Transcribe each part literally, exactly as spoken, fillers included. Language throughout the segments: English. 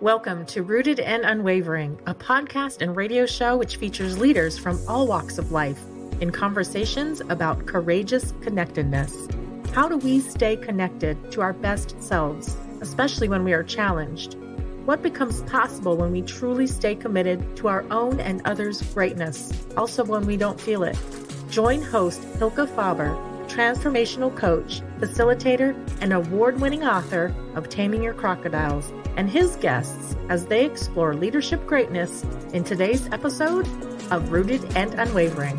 Welcome to Rooted and Unwavering, a podcast and radio show which features leaders from all walks of life in conversations about courageous connectedness. How do we stay connected to our best selves, especially when we are challenged? What becomes possible when we truly stay committed to our own and others' greatness, also when we don't feel it? Join host Hylke Faber, transformational coach, facilitator, and award-winning author of Taming Your Crocodiles, and his guests as they explore leadership greatness in today's episode of Rooted and Unwavering.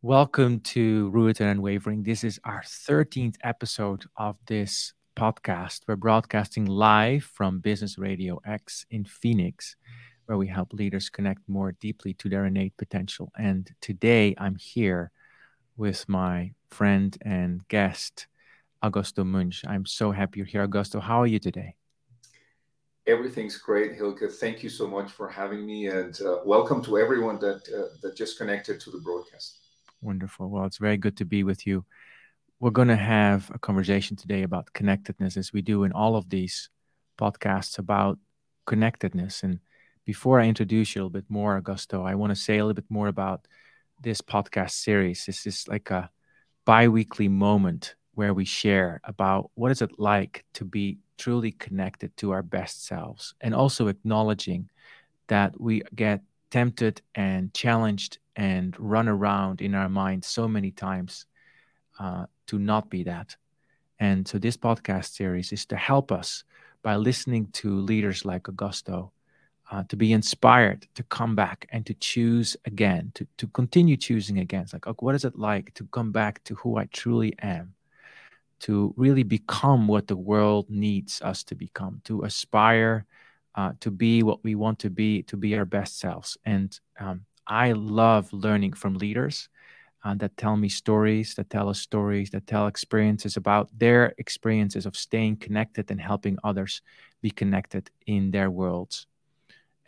Welcome to Rooted and Unwavering. This is our thirteenth episode of this podcast. We're broadcasting live from Business Radio X in Phoenix, where we help leaders connect more deeply to their innate potential. And today I'm here with my friend and guest, Augusto Muench. I'm so happy you're here, Augusto. How are you today? Everything's great, Hylke. Thank you so much for having me, and uh, welcome to everyone that uh, that just connected to the broadcast. Wonderful. Well, it's very good to be with you. We're going to have a conversation today about connectedness, as we do in all of these podcasts about connectedness. And before I introduce you a little bit more, Augusto, I want to say a little bit more about this podcast series. This is like a bi-weekly moment where we share about what is it like to be truly connected to our best selves, and also acknowledging that we get tempted and challenged and run around in our mind so many times uh, to not be that. And so this podcast series is to help us, by listening to leaders like Augusto, Uh, to be inspired to come back and to choose again, to, to continue choosing again. It's like, okay, what is it like to come back to who I truly am, to really become what the world needs us to become, to aspire uh, to be what we want to be, to be our best selves. And um, I love learning from leaders uh, that tell me stories, that tell us stories, that tell experiences about their experiences of staying connected and helping others be connected in their worlds,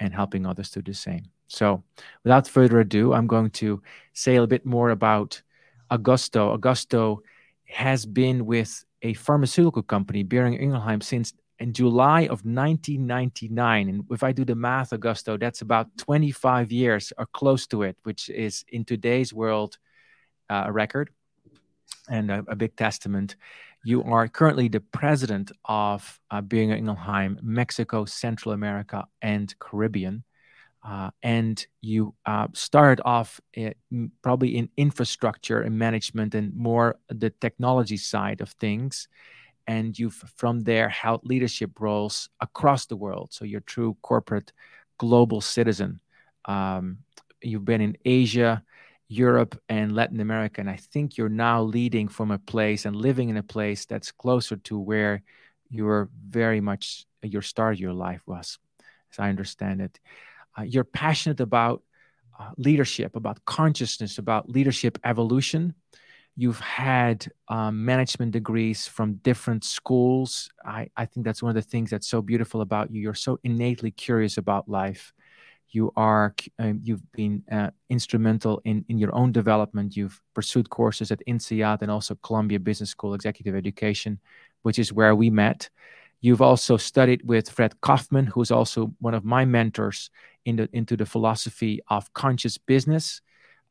and helping others do the same. So without further ado, I'm going to say a bit more about Augusto. Augusto has been with a pharmaceutical company, Boehringer Ingelheim, since in July of nineteen ninety-nine. And if I do the math, Augusto, that's about twenty-five years or close to it, which is in today's world uh, a record and a, a big testament. You are currently the president of uh, Boehringer Ingelheim, Mexico, Central America, and Caribbean. Uh, and you uh, started off uh, probably in infrastructure and management and more the technology side of things. And you've from there held leadership roles across the world. So you're a true corporate global citizen. Um, you've been in Asia, Europe, and Latin America, and I think you're now leading from a place and living in a place that's closer to where you're very much your start of your life was, as I understand it. Uh, you're passionate about uh, leadership, about consciousness, about leadership evolution. You've had um, management degrees from different schools. I, I think that's one of the things that's so beautiful about you. You're so innately curious about life. You are, um, you've been uh, instrumental in, in your own development. You've pursued courses at INSEAD and also Columbia Business School Executive Education, which is where we met. You've also studied with Fred Kofman, who's also one of my mentors in the, into the philosophy of conscious business.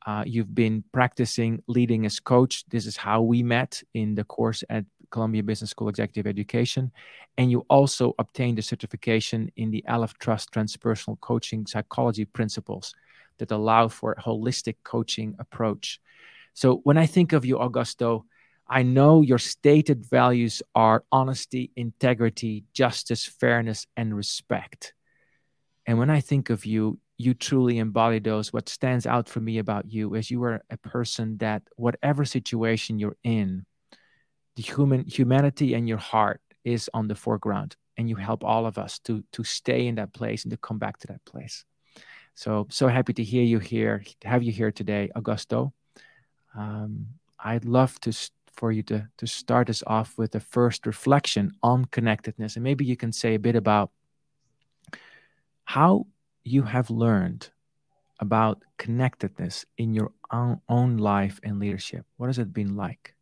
Uh, you've been practicing leading as coach. This is how we met in the course at Columbia Business School Executive Education, and you also obtained a certification in the Aleph Trust transpersonal coaching psychology principles that allow for a holistic coaching approach. So when I think of you, Augusto, I know your stated values are honesty, integrity, justice, fairness, and respect. And when I think of you, you truly embody those. What stands out for me about you is you are a person that whatever situation you're in, the human humanity and your heart is on the foreground, and you help all of us to to stay in that place and to come back to that place. So so happy to hear you here, have you here today, Augusto. Um, I'd love to for you to to start us off with the first reflection on connectedness, and maybe you can say a bit about how you have learned about connectedness in your own, own life and leadership. What has it been like?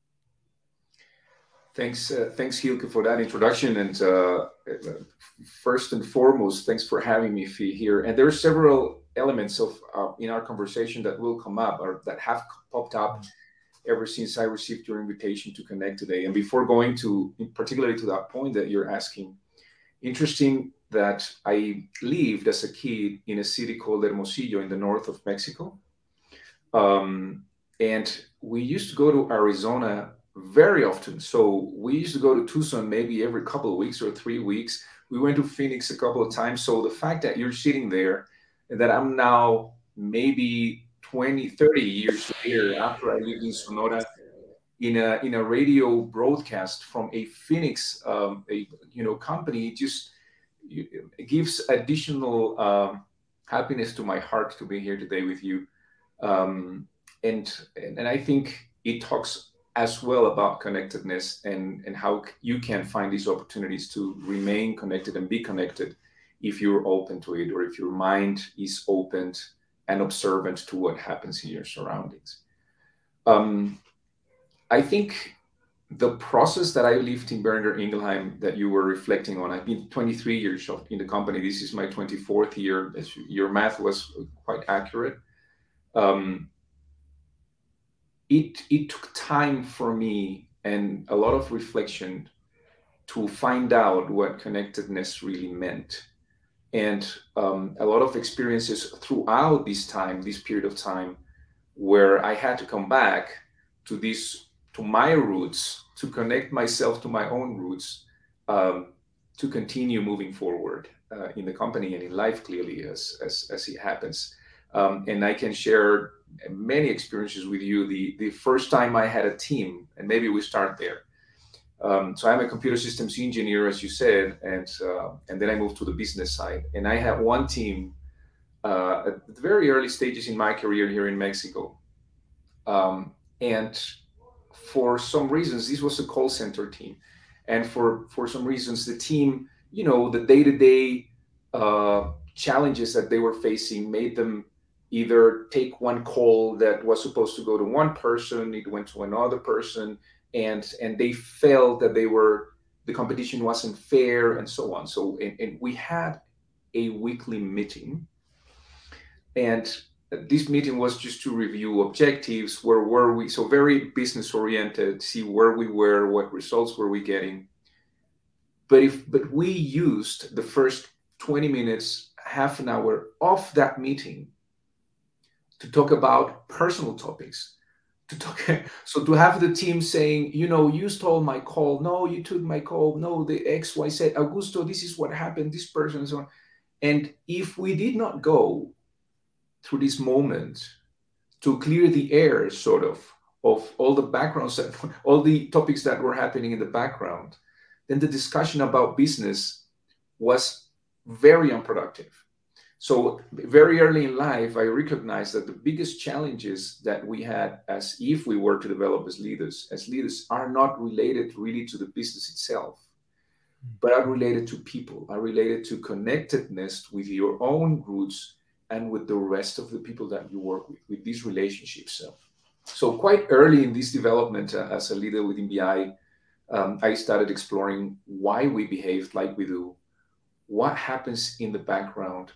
Thanks, uh, thanks, Hylke, for that introduction. And uh, first and foremost, thanks for having me here. And there are several elements of uh, in our conversation that will come up or that have popped up ever since I received your invitation to connect today. And before going to, particularly to that point that you're asking, interesting that I lived as a kid in a city called Hermosillo in the north of Mexico. Um, and we used to go to Arizona very often. So we used to go to Tucson maybe every couple of weeks or three weeks. We went to Phoenix a couple of times. So the fact that you're sitting there and that I'm now maybe twenty, thirty years later after I lived in Sonora in a in a radio broadcast from a Phoenix um, a, you know company just it gives additional um, happiness to my heart to be here today with you. Um, and, and and I think it talks as well about connectedness and, and how you can find these opportunities to remain connected and be connected if you're open to it, or if your mind is opened and observant to what happens in your surroundings. Um, I think the process that I lived in Boehringer Ingelheim that you were reflecting on, I've been twenty-three years in the company. This is my twenty-fourth year. Your math was quite accurate. Um, It it took time for me and a lot of reflection to find out what connectedness really meant. And um, a lot of experiences throughout this time, this period of time, where I had to come back to this, to my roots, to connect myself to my own roots, um, to continue moving forward uh, in the company and in life, clearly, as, as, as it happens. Um, and I can share many experiences with you. The, the first time I had a team, and maybe we start there. Um, so I'm a computer systems engineer, as you said, and uh, and then I moved to the business side. And I had one team uh, at the very early stages in my career here in Mexico. Um, and for some reasons, this was a call center team. And for, for some reasons, the team, you know, the day-to-day uh, challenges that they were facing made them either take one call that was supposed to go to one person, it went to another person, and and they felt that they were, the competition wasn't fair and so on. So, and, and we had a weekly meeting, and this meeting was just to review objectives, where were we, so very business oriented, see where we were, what results were we getting. But if, but we used the first twenty minutes, half an hour of that meeting to talk about personal topics, to talk. So to have the team saying, you know, you stole my call. No, you took my call. No, the X, Y, Z, Augusto, this is what happened, this person and so on. And if we did not go through this moment to clear the air, sort of, of all the backgrounds, that, all the topics that were happening in the background, then the discussion about business was very unproductive. So very early in life, I recognized that the biggest challenges that we had as if we were to develop as leaders, as leaders are not related really to the business itself, but are related to people, are related to connectedness with your own roots and with the rest of the people that you work with, with these relationships. So, so quite early in this development uh, as a leader within B I, um, I started exploring why we behaved like we do, what happens in the background,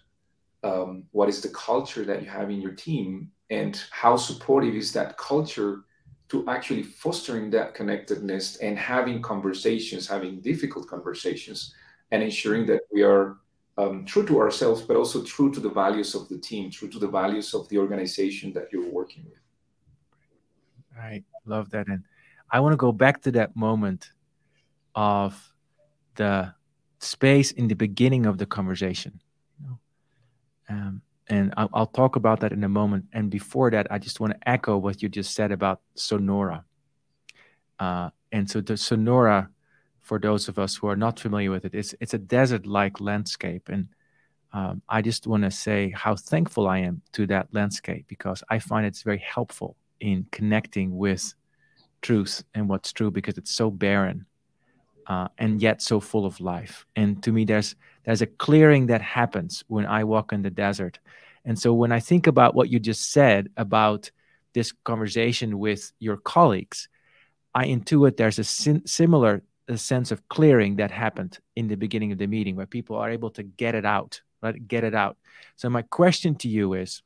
um, what is the culture that you have in your team, and how supportive is that culture to actually fostering that connectedness and having conversations, having difficult conversations, and ensuring that we are um, true to ourselves, but also true to the values of the team, true to the values of the organization that you're working with. All right, love that. And I want to go back to that moment of the space in the beginning of the conversation. Um, and I'll, I'll talk about that in a moment. And before that, I just want to echo what you just said about Sonora. Uh, and so the Sonora, for those of us who are not familiar with it, it's, it's a desert-like landscape. And um, I just want to say how thankful I am to that landscape, because I find it's very helpful in connecting with truth and what's true, because it's so barren. Uh, and yet so full of life. And to me, there's there's a clearing that happens when I walk in the desert. And so when I think about what you just said about this conversation with your colleagues, I intuit there's a sim- similar a sense of clearing that happened in the beginning of the meeting where people are able to get it out, right? Get it out. So my question to you is,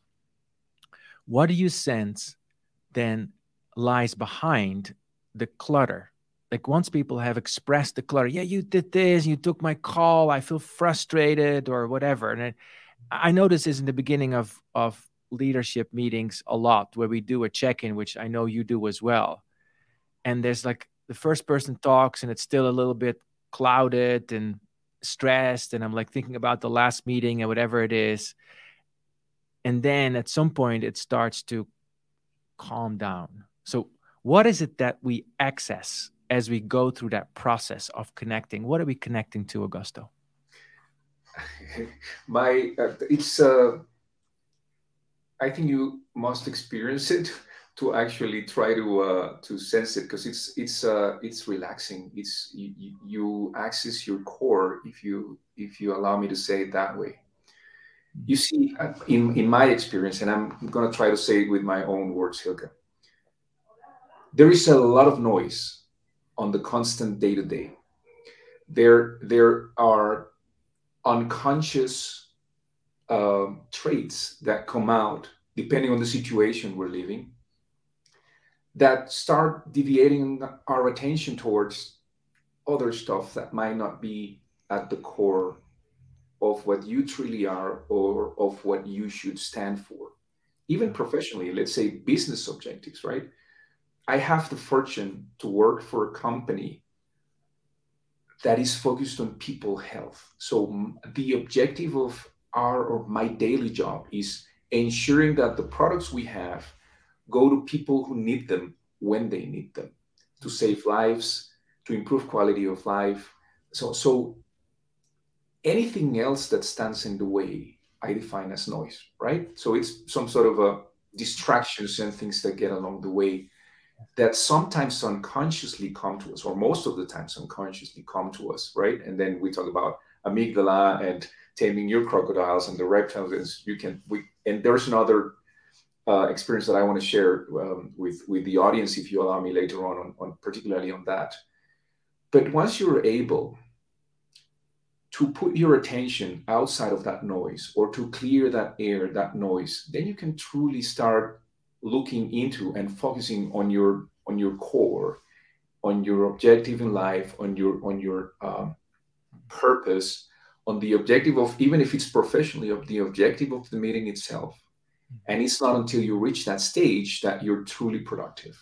what do you sense then lies behind the clutter? Like once people have expressed the clutter, yeah, you did this, you took my call, I feel frustrated or whatever. And it, I notice this in the beginning of, of leadership meetings a lot where we do a check-in, which I know you do as well. And there's like the first person talks and it's still a little bit clouded and stressed. And I'm like thinking about the last meeting and whatever it is. And then at some point it starts to calm down. So what is it that we access as we go through that process of connecting? What are we connecting to, Augusto? My, uh, it's, uh, I think you must experience it to actually try to uh, to sense it, because it's it's uh, it's relaxing. It's you, you access your core, if you if you allow me to say it that way. You see, in in my experience, and I'm gonna try to say it with my own words, Hylke. There is a lot of noise on the constant day to day. There there are unconscious uh, traits that come out depending on the situation we're living, that start deviating our attention towards other stuff that might not be at the core of what you truly are or of what you should stand for. Even professionally, let's say business objectives, right? I have the fortune to work for a company that is focused on people health. So the objective of our or my daily job is ensuring that the products we have go to people who need them when they need them, to save lives, to improve quality of life. So, so anything else that stands in the way, I define as noise, right? So it's some sort of a distractions and things that get along the way that sometimes unconsciously come to us, or most of the times unconsciously come to us, right? And then we talk about amygdala and Taming Your Crocodiles and the reptiles. You can, we, and there's another Uh, experience that I want to share um, with, with the audience, if you allow me, later on, on, on particularly on that. But once you're able to put your attention outside of that noise, or to clear that air, that noise, then you can truly start looking into and focusing on your on your core, on your objective in life, on your on your um, purpose, on the objective of, even if it's professionally, of the objective of the meeting itself. And it's not until you reach that stage that you're truly productive.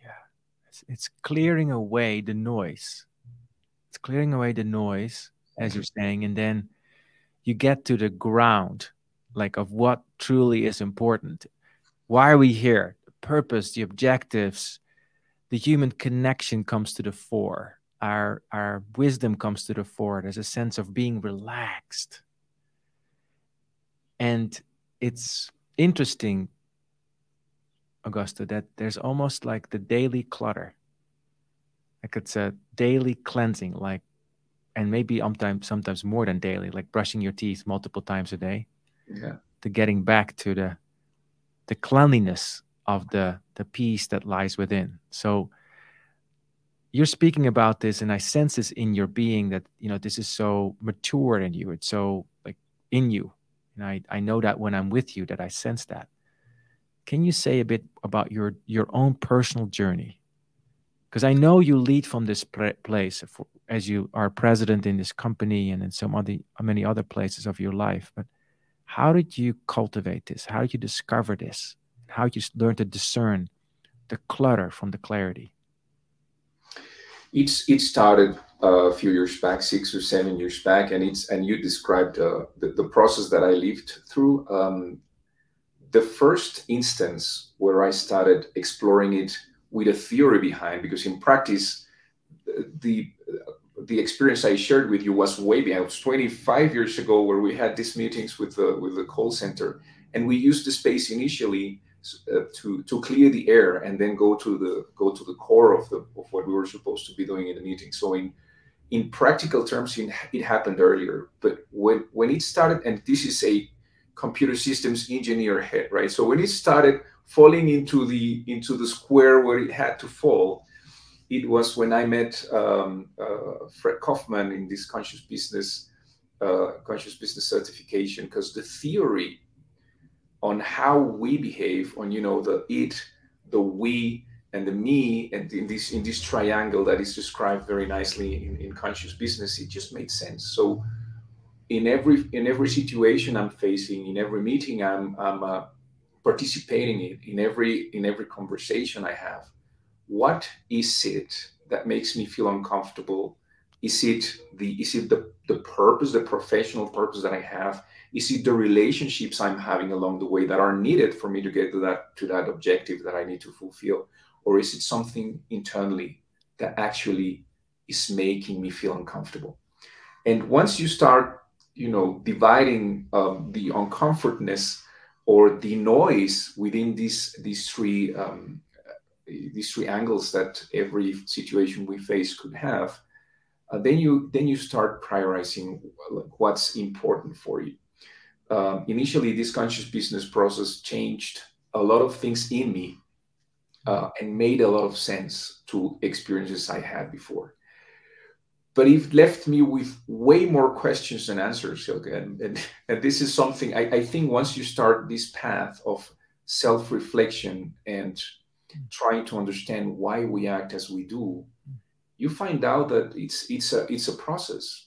Yeah. It's, it's clearing away the noise. It's clearing away the noise, as you're saying, and then you get to the ground, like of what truly is important. Why are we here? The purpose, the objectives, the human connection comes to the fore. Our, our wisdom comes to the fore. There's a sense of being relaxed. And it's interesting, Augusto, that there's almost like the daily clutter. Like it's a daily cleansing, like, and maybe sometimes, sometimes more than daily, like brushing your teeth multiple times a day. Yeah. To getting back to the the cleanliness of the, the peace that lies within. So you're speaking about this, and I sense this in your being that, you know, this is so mature in you. It's so like in you. And I, I know that when I'm with you, that I sense that. Can you say a bit about your, your own personal journey? Because I know you lead from this pre- place for, as you are president in this company and in some other, many other places of your life. But how did you cultivate this? How did you discover this? How did you learn to discern the clutter from the clarity? It's, it started a few years back, six or seven years back, and it's and you described uh, the, the process that I lived through. Um, the first instance where I started exploring it with a theory behind, because in practice, the the experience I shared with you was way behind. It was twenty-five years ago where we had these meetings with the with the call center, and we used the space initially Uh, to to clear the air and then go to the go to the core of the of what we were supposed to be doing in the meeting. So in in practical terms, in, it happened earlier. But when when it started, and this is a computer systems engineer head, right? So when it started falling into the into the square where it had to fall, it was when I met um, uh, Fred Kofman in this conscious business, uh, conscious business certification, because the theory on how we behave, on you know the it, the we, and the me, and in this in this triangle that is described very nicely in, in conscious business, it just made sense. So in every in every situation I'm facing, in every meeting I'm I'm uh, participating in, in every in every conversation I have, what is it that makes me feel uncomfortable? Is it the is it the, the purpose, the professional purpose that I have? Is it the relationships I'm having along the way that are needed for me to get to that to that objective that I need to fulfill? Or is it something internally that actually is making me feel uncomfortable? And once you start, you know, dividing um, the uncomfortness or the noise within these these three um, these three angles that every situation we face could have, uh, then you then you start prioritizing what's important for you. Um, initially, this conscious business process changed a lot of things in me uh, and made a lot of sense to experiences I had before. But it left me with way more questions than answers, Hylke. And, and, and this is something I, I think once you start this path of self-reflection and trying to understand why we act as we do, you find out that it's it's a it's a process.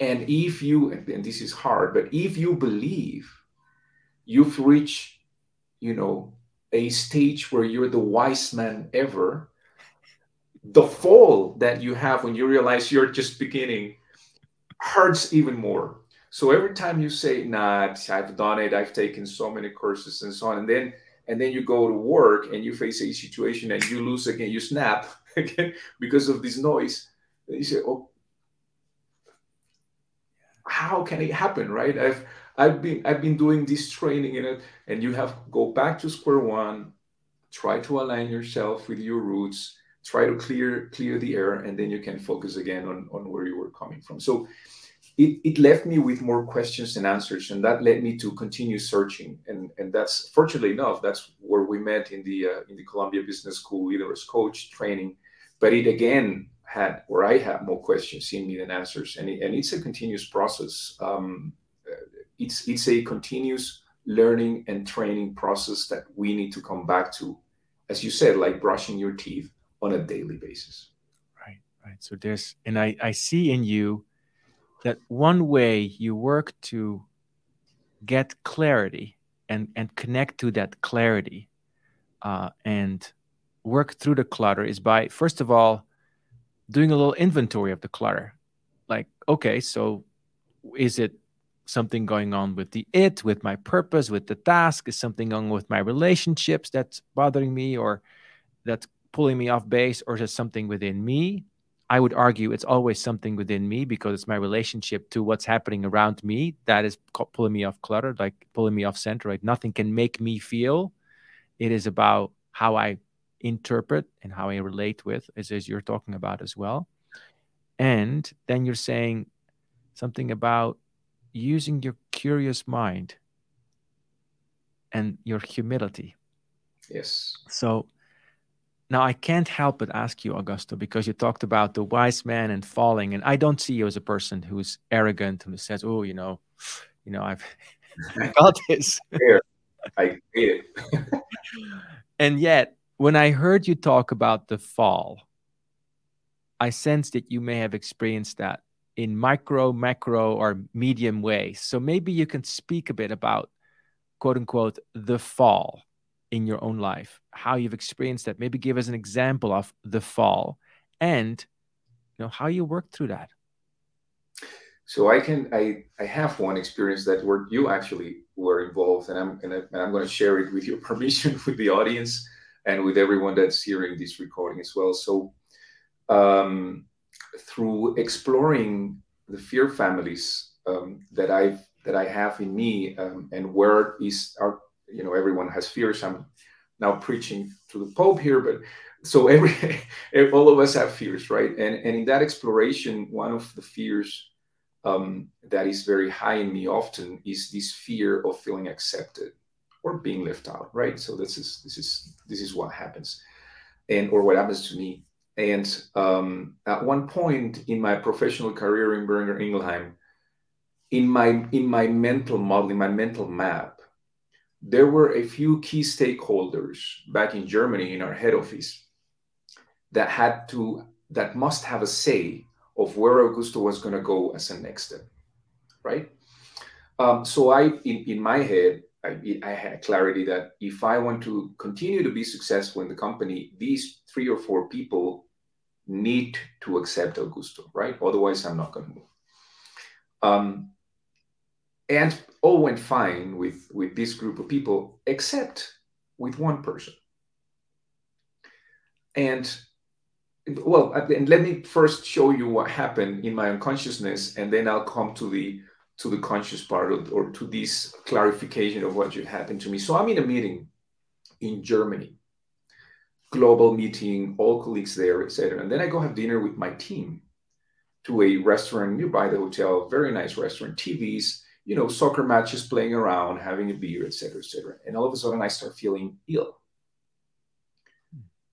And if you, and this is hard, but if you believe you've reached, you know, a stage where you're the wise man ever, the fall that you have when you realize you're just beginning hurts even more. So every time you say, nah, I've done it, I've taken so many courses and so on, and then and then you go to work and you face a situation and you lose again, you snap again because of this noise. You say, oh, how can it happen, right? I've I've been I've been doing this training in it, and you have to go back to square one, try to align yourself with your roots, try to clear clear the air, and then you can focus again on, on where you were coming from. So it, it left me with more questions than answers, and that led me to continue searching. And, and that's, fortunately enough, that's where we met in the uh, in the Columbia Business School Leaders Coach training. But it again had, or I had more questions in me than answers. And, it, and it's a continuous process. Um, it's it's a continuous learning and training process that we need to come back to, as you said, like brushing your teeth, on a daily basis. Right, right. So there's, and I, I see in you that one way you work to get clarity and, and connect to that clarity uh, and work through the clutter is by, first of all, doing a little inventory of the clutter. Like, okay, so is it something going on with the it, with my purpose, with the task? Is something going on with my relationships that's bothering me or that's pulling me off base, or is it something within me? I would argue it's always something within me because it's my relationship to what's happening around me that is pulling me off clutter, like pulling me off center, right? Nothing can make me feel. It is about how I interpret and how I relate with, as, as you're talking about as well. And then you're saying something about using your curious mind and your humility. Yes. So, now, I can't help but ask you, Augusto, because you talked about the wise man and falling, and I don't see you as a person who's arrogant and who says, oh, you know, you know, I've I got this. I did. And yet, when I heard you talk about the fall, I sense that you may have experienced that in micro, macro, or medium ways. So maybe you can speak a bit about, quote unquote, the fall in your own life, how you've experienced that. Maybe give us an example of the fall and, you know, how you worked through that. So I can, I, I have one experience that where you actually were involved, and I'm, and, I, and I'm going to share it with your permission with the audience and with everyone that's hearing this recording as well. So um, through exploring the fear families um, that I've, that I have in me um, and where is our, you know, everyone has fears. I'm now preaching to the Pope here, but so every all of us have fears, right? And and in that exploration, one of the fears um, that is very high in me often is this fear of feeling accepted or being left out, right? So this is this is this is what happens, and or what happens to me. And um, at one point in my professional career in Boehringer Ingelheim, in my, in my mental model, in my mental map, there were a few key stakeholders back in Germany in our head office that had to, that must have a say of where Augusto was going to go as a next step, right? Um, so I, in, in my head, I, I had clarity that if I want to continue to be successful in the company, these three or four people need to accept Augusto, right? Otherwise, I'm not going to move. Um, and all went fine with, with this group of people, except with one person. And well, and let me first show you what happened in my unconsciousness, and then I'll come to the to the conscious part of, or to this clarification of what should happen to me. So I'm in a meeting in Germany, global meeting, all colleagues there, et cetera. And then I go have dinner with my team to a restaurant nearby the hotel, very nice restaurant, T Vs, you know, soccer matches playing around, having a beer, et cetera, et cetera. And all of a sudden I start feeling ill.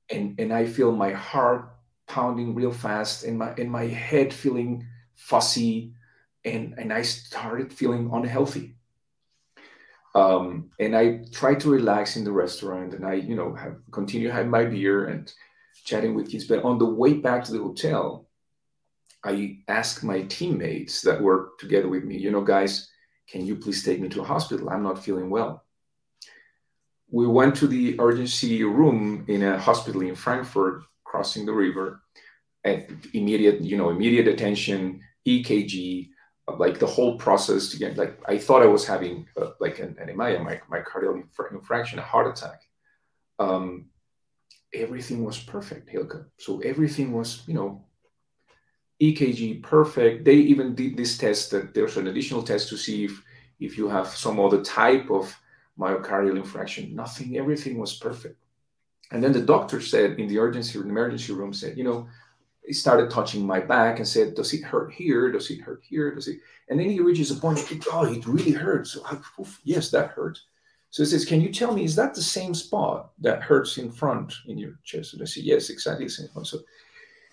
And, and I feel my heart pounding real fast and my, and my head feeling fuzzy. And, and I started feeling unhealthy. Um, and I tried to relax in the restaurant, and I, you know, have continued having my beer and chatting with kids. But on the way back to the hotel, I asked my teammates that were together with me, you know, guys, can you please take me to a hospital? I'm not feeling well. We went to the emergency room in a hospital in Frankfurt, crossing the river, at immediate, you know, immediate attention, E K G, like the whole process to get, like, I thought I was having uh, like an anemia, my, my cardiac infraction, a heart attack. Um, everything was perfect, Hylke. So everything was, you know, E K G perfect. They even did this test that there's an additional test to see if, if you have some other type of myocardial infraction. Nothing, everything was perfect. And then the doctor said in the urgency, in the emergency room said, you know, he started touching my back and said, does it hurt here? Does it hurt here? Does it? And then he reaches a point, oh, it really hurts. So I, oof, yes, that hurt. So he says, can you tell me, is that the same spot that hurts in front in your chest? And I said, yes, exactly the same one. So he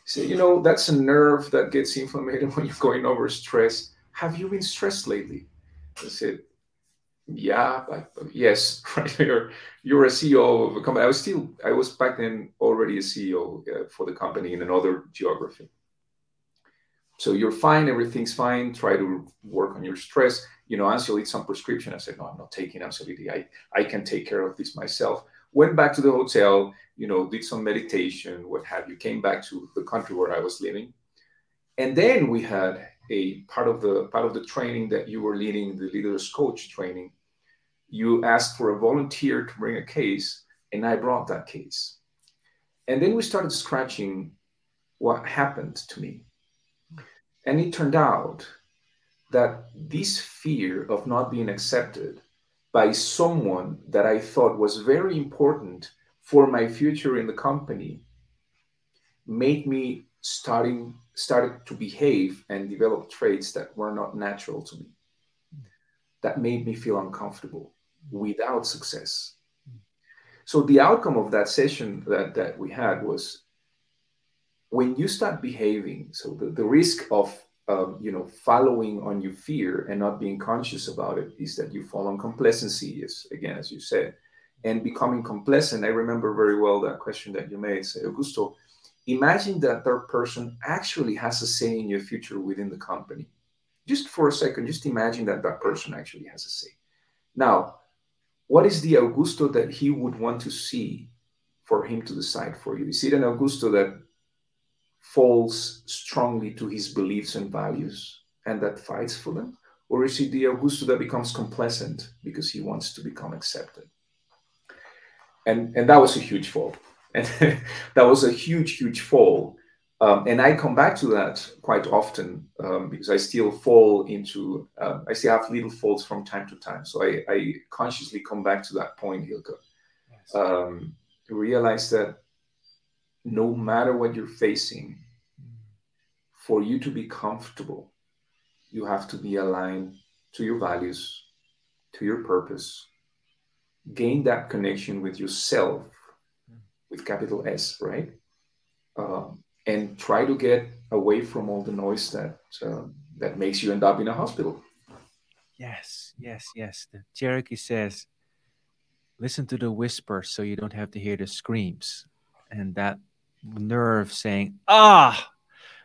said, you know, that's a nerve that gets inflamed when you're going over stress. Have you been stressed lately? I said, yeah, like, yes, right. You're, you're a C E O of a company. I was still, I was back then already a C E O uh, for the company in another geography. So you're fine, everything's fine. Try to work on your stress. You know, Ansiolite, some prescription. I said, no, I'm not taking Ansiolite. I, I can take care of this myself. Went back to the hotel, you know, did some meditation, what have you. Came back to the country where I was living. And then we had a part of the part of the training that you were leading, the leaders coach training. You asked for a volunteer to bring a case, and I brought that case. And then we started scratching what happened to me. And it turned out that this fear of not being accepted by someone that I thought was very important for my future in the company made me starting started to behave and develop traits that were not natural to me. That made me feel uncomfortable without success. So the outcome of that session that, that we had was, when you start behaving, so the, the risk of, um, you know, following on your fear and not being conscious about it is that you fall on complacency, as, again, as you said, and becoming complacent. I remember very well that question that you made, say, Augusto, imagine that third person actually has a say in your future within the company. Just for a second, just imagine that that person actually has a say. Now, what is the Augusto that he would want to see for him to decide for you? Is it an Augusto that falls strongly to his beliefs and values and that fights for them? Or is it the Augusto that becomes complacent because he wants to become accepted? And, and that was a huge fall. And that was a huge, huge fall. Um, and I come back to that quite often um, because I still fall into, uh, I still have little falls from time to time. So I, I consciously come back to that point, Hylke. Yes. Um, realize that no matter what you're facing, for you to be comfortable, you have to be aligned to your values, to your purpose. Gain that connection with yourself, with capital S, right? Um, and try to get away from all the noise that uh, that makes you end up in a hospital. Yes, yes, yes. The Cherokee says, listen to the whisper so you don't have to hear the screams. And that nerve saying, ah,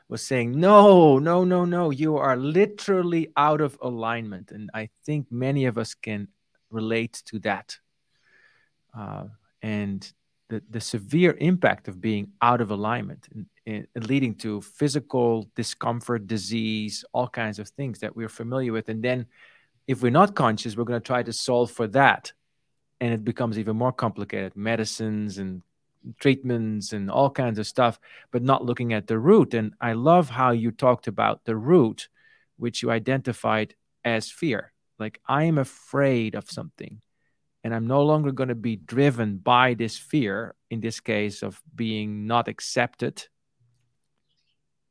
was saying, no, no, no, no, you are literally out of alignment. And I think many of us can relate to that. Uh, and the, the severe impact of being out of alignment and, and, and leading to physical discomfort, disease, all kinds of things that we're familiar with. And then if we're not conscious, we're going to try to solve for that. And it becomes even more complicated, medicines and treatments and all kinds of stuff, but not looking at the root. And I love how you talked about the root, which you identified as fear. Like, I am afraid of something, and I'm no longer going to be driven by this fear, in this case of being not accepted.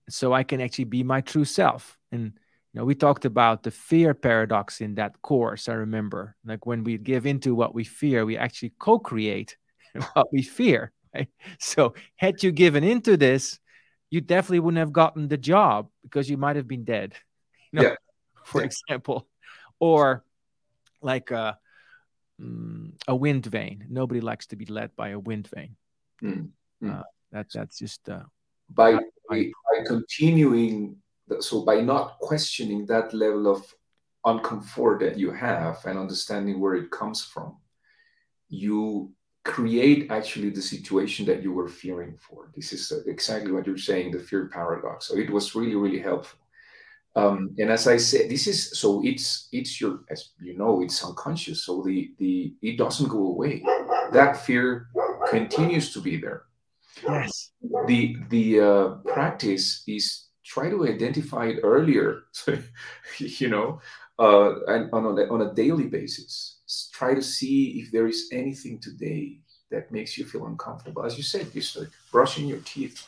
So I can actually be my true self. And you know, we talked about the fear paradox in that course, I remember. Like, when we give into what we fear, we actually co-create what we fear. Right? So had you given into this, you definitely wouldn't have gotten the job, because you might have been dead, you know, yeah. for yeah. example. Or like a, mm, a wind vane. Nobody likes to be led by a wind vane. Mm. Mm. Uh, that, that's just... Uh, by, by, by continuing, so by not questioning that level of uncomfort that you have and understanding where it comes from, you create actually the situation that you were fearing for. This is exactly what you're saying, the fear paradox. So it was really, really helpful. Um, and as I said, this is, so it's, it's your, as you know, it's unconscious. So the, the, it doesn't go away. That fear continues to be there. Yes. The, the uh, practice is try to identify it earlier, you know, uh, and on a, on a daily basis. Try to see if there is anything today that makes you feel uncomfortable. As you said, just like brushing your teeth.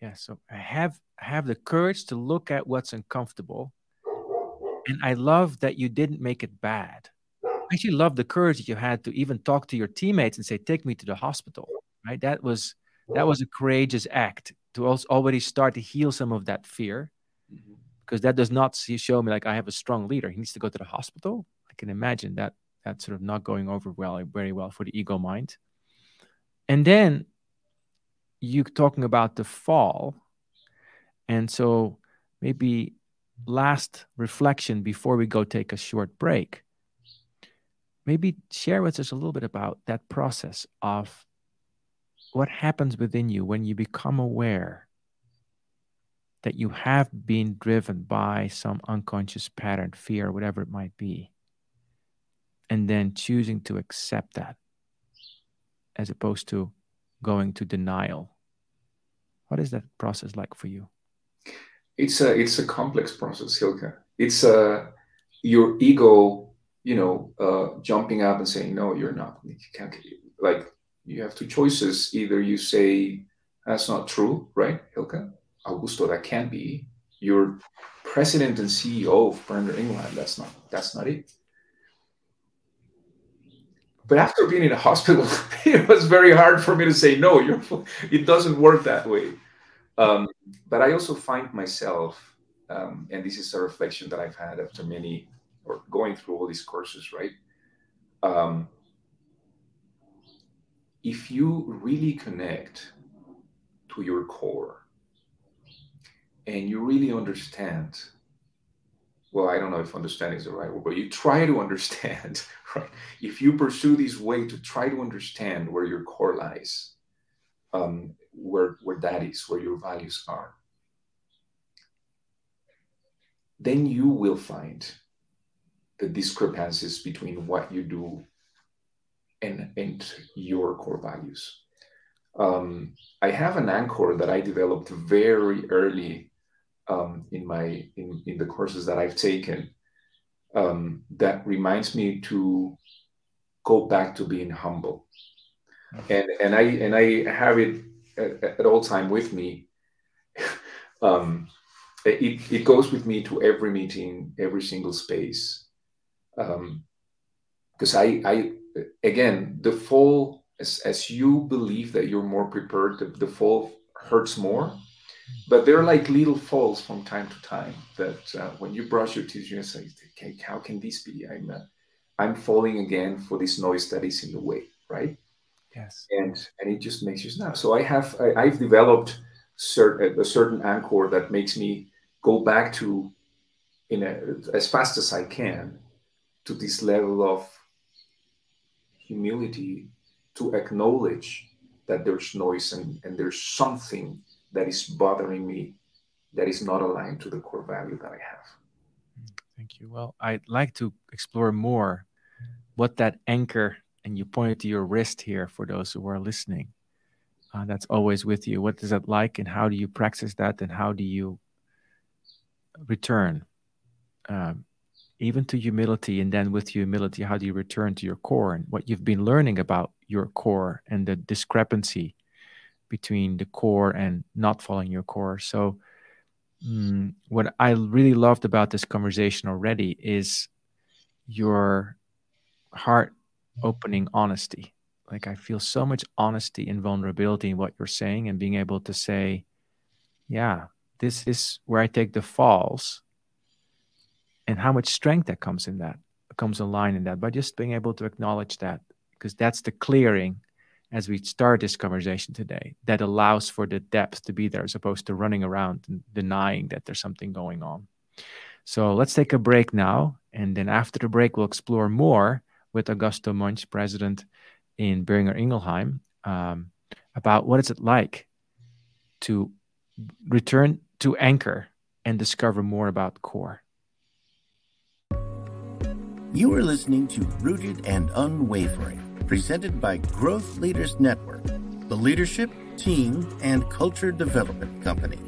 Yeah, so I have have the courage to look at what's uncomfortable. And I love that you didn't make it bad. I actually love the courage that you had to even talk to your teammates and say, take me to the hospital, right? That was that was a courageous act to also already start to heal some of that fear. Mm-hmm. Because that does not show me like I have a strong leader. He needs to go to the hospital. I can imagine that that's sort of not going over well, very well for the ego mind. And then you talking about the fall. And so maybe last reflection before we go take a short break, maybe share with us a little bit about that process of what happens within you when you become aware that you have been driven by some unconscious pattern, fear, whatever it might be, and then choosing to accept that as opposed to going to denial. What is that process like for you? It's a it's a complex process, Hylke. It's a your ego, you know, uh, jumping up and saying, "No, you're not. You can't." Like, you have two choices. Either you say, "That's not true, right, Hylke? Augusto, that can't be. You're president and C E O of Boehringer Ingelheim. That's not. That's not it." But after being in a hospital, it was very hard for me to say, no, you're, it doesn't work that way. Um, but I also find myself, um, and this is a reflection that I've had after many, or going through all these courses, right? Um, if you really connect to your core and you really understand, well, I don't know if understanding is the right word, but you try to understand, right? If you pursue this way to try to understand where your core lies, um, where, where that is, where your values are, then you will find the discrepancies between what you do and, and your core values. Um, I have an anchor that I developed very early Um, in my in, in the courses that I've taken, um, that reminds me to go back to being humble, and and I and I have it at, at all time with me. um, it it goes with me to every meeting, every single space, because um, I I again the fall as as you believe that you're more prepared, the, the fall hurts more. But they're like little falls from time to time that uh, when you brush your teeth, you say, okay, how can this be? I'm uh, I'm falling again for this noise that is in the way, right? Yes. And and it just makes you snap. So I have, I, I've developed cert- a certain anchor that makes me go back to, in a, as fast as I can, to this level of humility to acknowledge that there's noise and, and there's something that is bothering me that is not aligned to the core value that I have. Thank you. Well, I'd like to explore more what that anchor, and you pointed to your wrist here for those who are listening, uh, that's always with you. What is that like, and how do you practice that, and how do you return um, even to humility? And then with humility, how do you return to your core and what you've been learning about your core and the discrepancy between the core and not following your core? So mm, what I really loved about this conversation already is your heart opening honesty. Like, I feel so much honesty and vulnerability in what you're saying, and being able to say, yeah, this is where I take the falls, and how much strength that comes in that, comes online in that, by just being able to acknowledge that, because that's the clearing as we start this conversation today, that allows for the depth to be there, as opposed to running around and denying that there's something going on. So let's take a break now. And then after the break, we'll explore more with Augusto Muench, president in Boehringer Ingelheim, um, about what is it like to return to anchor and discover more about core. You are listening to Rooted and Unwavering, presented by Growth Leaders Network, the leadership, team, and culture development company.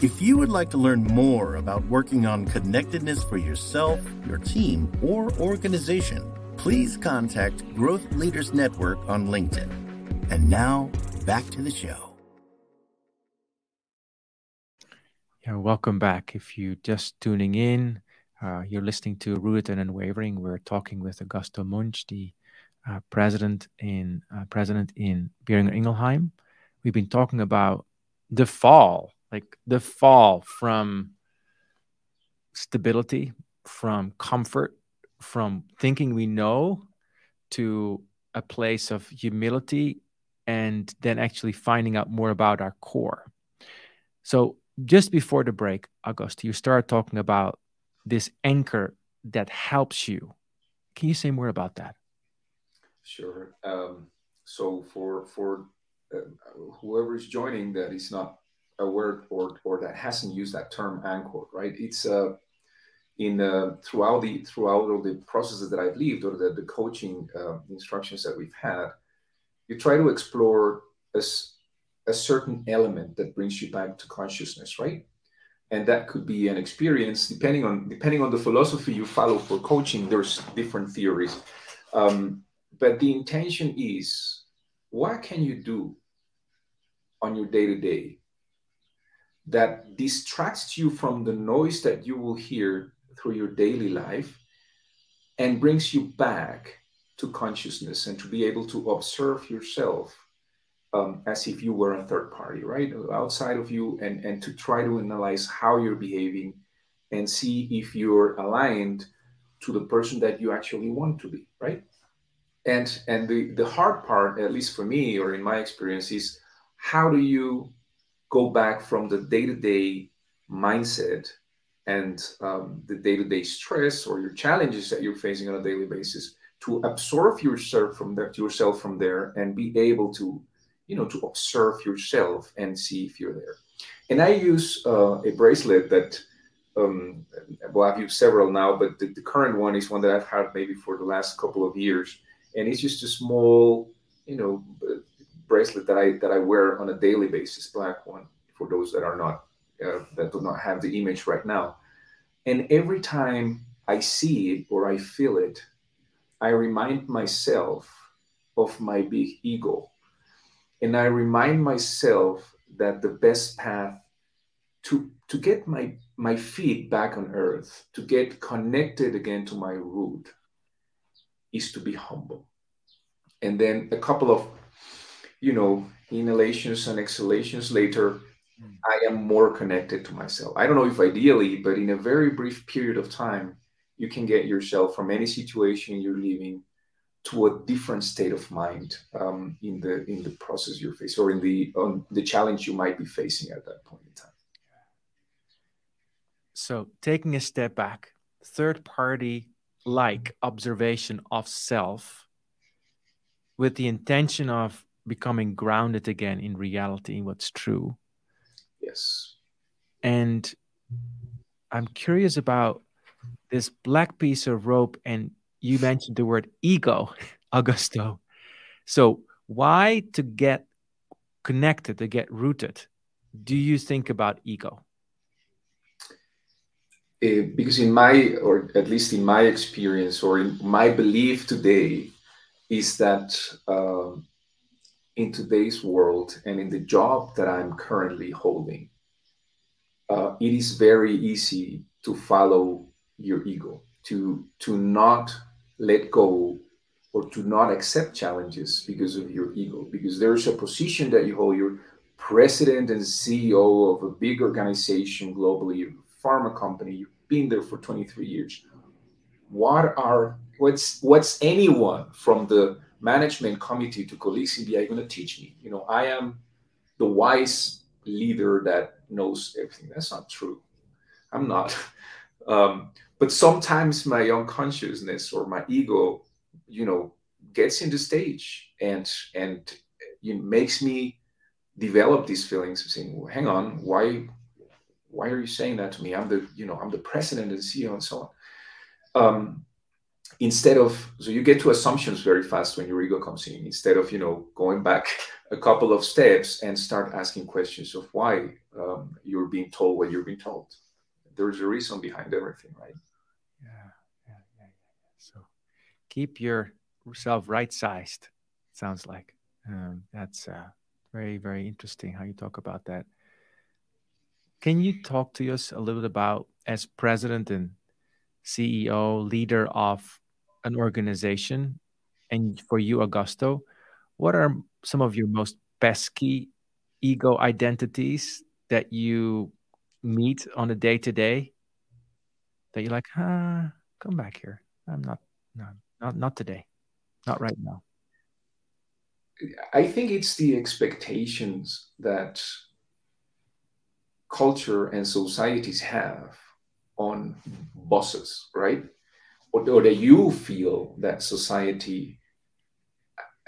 If you would like to learn more about working on connectedness for yourself, your team, or organization, please contact Growth Leaders Network on LinkedIn. And now, back to the show. Yeah, welcome back. If you're just tuning in, uh, you're listening to Rooted and Unwavering. We're talking with Augusto Muench, the Uh, president in uh, president in Boehringer Ingelheim. We've been talking about the fall, like the fall from stability, from comfort, from thinking we know, to a place of humility, and then actually finding out more about our core. So just before the break, Augusto, you started talking about this anchor that helps you. Can you say more about that? Sure. Um, so for for uh, whoever is joining that is not aware or or that hasn't used that term anchor, right? It's uh, in uh, throughout the throughout all the processes that I've lived, or the the coaching uh, instructions that we've had, you try to explore a, a certain element that brings you back to consciousness, right? And that could be an experience, depending on depending on the philosophy you follow for coaching. There's different theories. Um, But the intention is, what can you do on your day-to-day that distracts you from the noise that you will hear through your daily life and brings you back to consciousness, and to be able to observe yourself um, as if you were a third party, right? Outside of you, and, and to try to analyze how you're behaving and see if you're aligned to the person that you actually want to be, right? And and the, the hard part, at least for me or in my experience, is how do you go back from the day-to-day mindset and um, the day-to-day stress or your challenges that you're facing on a daily basis, to absorb yourself from that yourself from there and be able to, you know, to observe yourself and see if you're there. And I use uh, a bracelet that, um, well, I've used several now, but the, the current one is one that I've had maybe for the last couple of years. And it's just a small, you know, bracelet that I that I wear on a daily basis, black one, for those that are not uh, that do not have the image right now. And every time I see it or I feel it, I remind myself of my big ego, and I remind myself that the best path to to get my my feet back on earth, to get connected again to my root, is to be humble. And then a couple of, you know, inhalations and exhalations later, I am more connected to myself. I don't know if ideally, but in a very brief period of time, you can get yourself from any situation you're living to a different state of mind um, in the in the process you're facing, or in the on the challenge you might be facing at that point in time. So taking a step back, third party like observation of self with the intention of becoming grounded again in reality, in what's true. Yes. And I'm curious about this black piece of rope, and you mentioned the word ego, Augusto. So why, to get connected, to get rooted, do you think about ego? Uh, because in my, or at least in my experience, or in my belief today, is that uh, in today's world and in the job that I'm currently holding, uh, it is very easy to follow your ego, to to not let go or to not accept challenges because of your ego, because there's a position that you hold. You're president and C E O of a big organization globally, you're a pharma company, you've been there for twenty-three years. What are, what's, what's anyone from the management committee to colleagues in B I going to teach me? You know, I am the wise leader that knows everything. That's not true. I'm not. Um, But sometimes my unconsciousness or my ego, you know, gets in the stage and and it makes me develop these feelings of saying, well, hang on, why why are you saying that to me? I'm the, you know, I'm the president and C E O and so on. Um, instead of, so you get to assumptions very fast when your ego comes in, instead of, you know, going back a couple of steps and start asking questions of why um, you're being told what you're being told. There's a reason behind everything, right? Yeah, yeah, yeah, yeah. So keep yourself right-sized, it sounds like. Um, that's uh, very, very interesting how you talk about that. Can you talk to us a little bit about, as president and C E O, leader of an organization, and for you, Augusto, what are some of your most pesky ego identities that you meet on a day-to-day that you're like, ah, come back here. I'm not, no, not, not today. Not right now. I think it's the expectations that culture and societies have on bosses, right? Or, or that you feel that society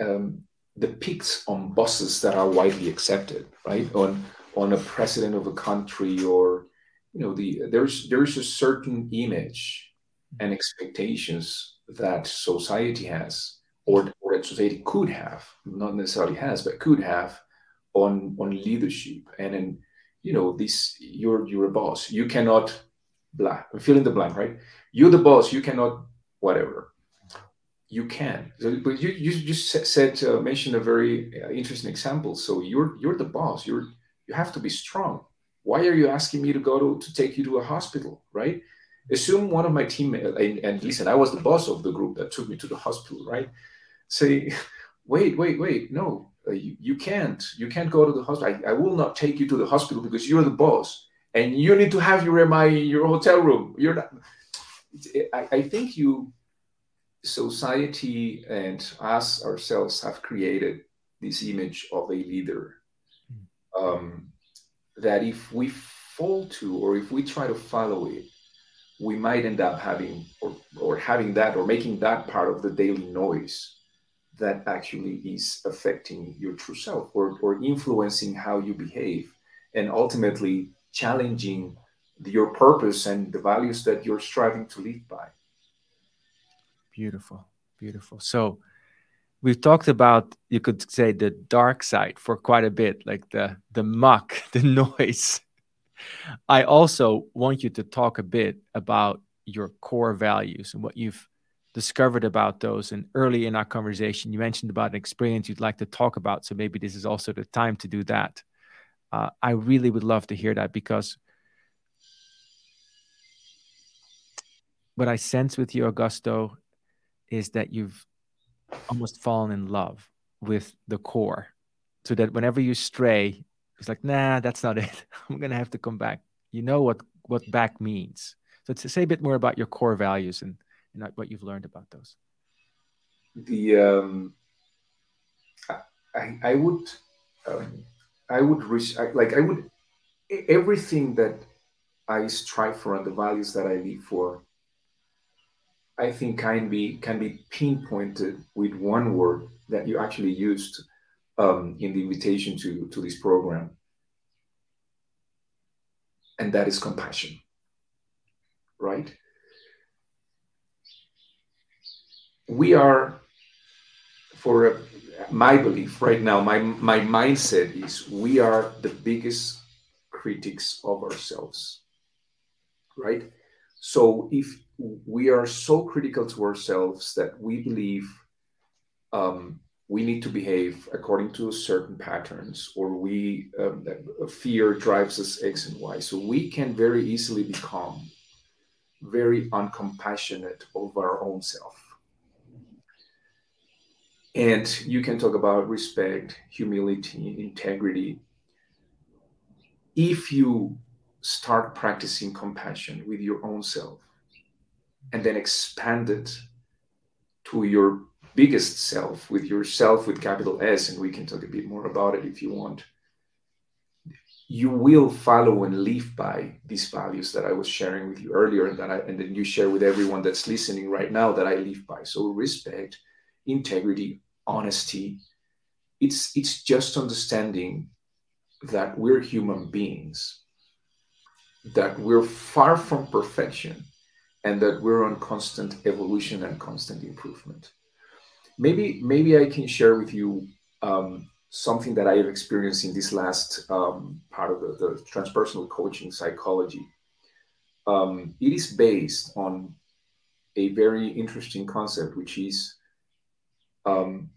um, depicts on bosses that are widely accepted, right? On on a president of a country, or, you know, the there's there's a certain image and expectations that society has, or, or that society could have, not necessarily has, but could have on on leadership. And then, you know, this, you're you're a boss. You cannot blah, fill in the blank, right? You're the boss. You cannot whatever. You can. So, but you you just said uh, mentioned a very uh, interesting example. So you're you're the boss. You're You have to be strong. Why are you asking me to go to, to take you to a hospital, right? Assume one of my teammates, and, and listen, I was the boss of the group that took me to the hospital, right? Say, wait, wait, wait, no, you, you can't. You can't go to the hospital. I, I will not take you to the hospital because you're the boss and you need to have your M I in your hotel room. You're not. I, I think you, society and us ourselves have created this image of a leader. Um, that if we fall to, or if we try to follow it, we might end up having, or, or having that, or making that part of the daily noise that actually is affecting your true self, or, or influencing how you behave, and ultimately challenging the, your purpose and the values that you're striving to live by. Beautiful, beautiful. So we've talked about, you could say, the dark side for quite a bit, like the, the muck, the noise. I also want you to talk a bit about your core values and what you've discovered about those. And early in our conversation, you mentioned about an experience you'd like to talk about. So maybe this is also the time to do that. Uh, I really would love to hear that, because what I sense with you, Augusto, is that you've almost fallen in love with the core so that whenever you stray, it's like, nah, that's not it. I'm going to have to come back. You know what, what back means. So to say a bit more about your core values and, and what you've learned about those. The um, I, I would um, I would reach I, like I would everything that I strive for and the values that I live for, I think can be can be pinpointed with one word that you actually used um, in the invitation to to this program, and that is compassion. Right? We are, for a, my belief right now, my my mindset is we are the biggest critics of ourselves, right? So if we are so critical to ourselves that we believe um, we need to behave according to certain patterns, or we um, fear drives us X and Y, so we can very easily become very uncompassionate of our own self. And you can talk about respect, humility, integrity. If you start practicing compassion with your own self and then expand it to your biggest self, with yourself with capital S, and we can talk a bit more about it if you want, you will follow and live by these values that I was sharing with you earlier and that I, and then you share with everyone that's listening right now that I live by. So respect, integrity, honesty. It's it's just understanding that we're human beings, that we're far from perfection, and that we're on constant evolution and constant improvement. Maybe maybe I can share with you um, something that I have experienced in this last um, part of the, the transpersonal coaching psychology. Um, it is based on a very interesting concept, which is Um,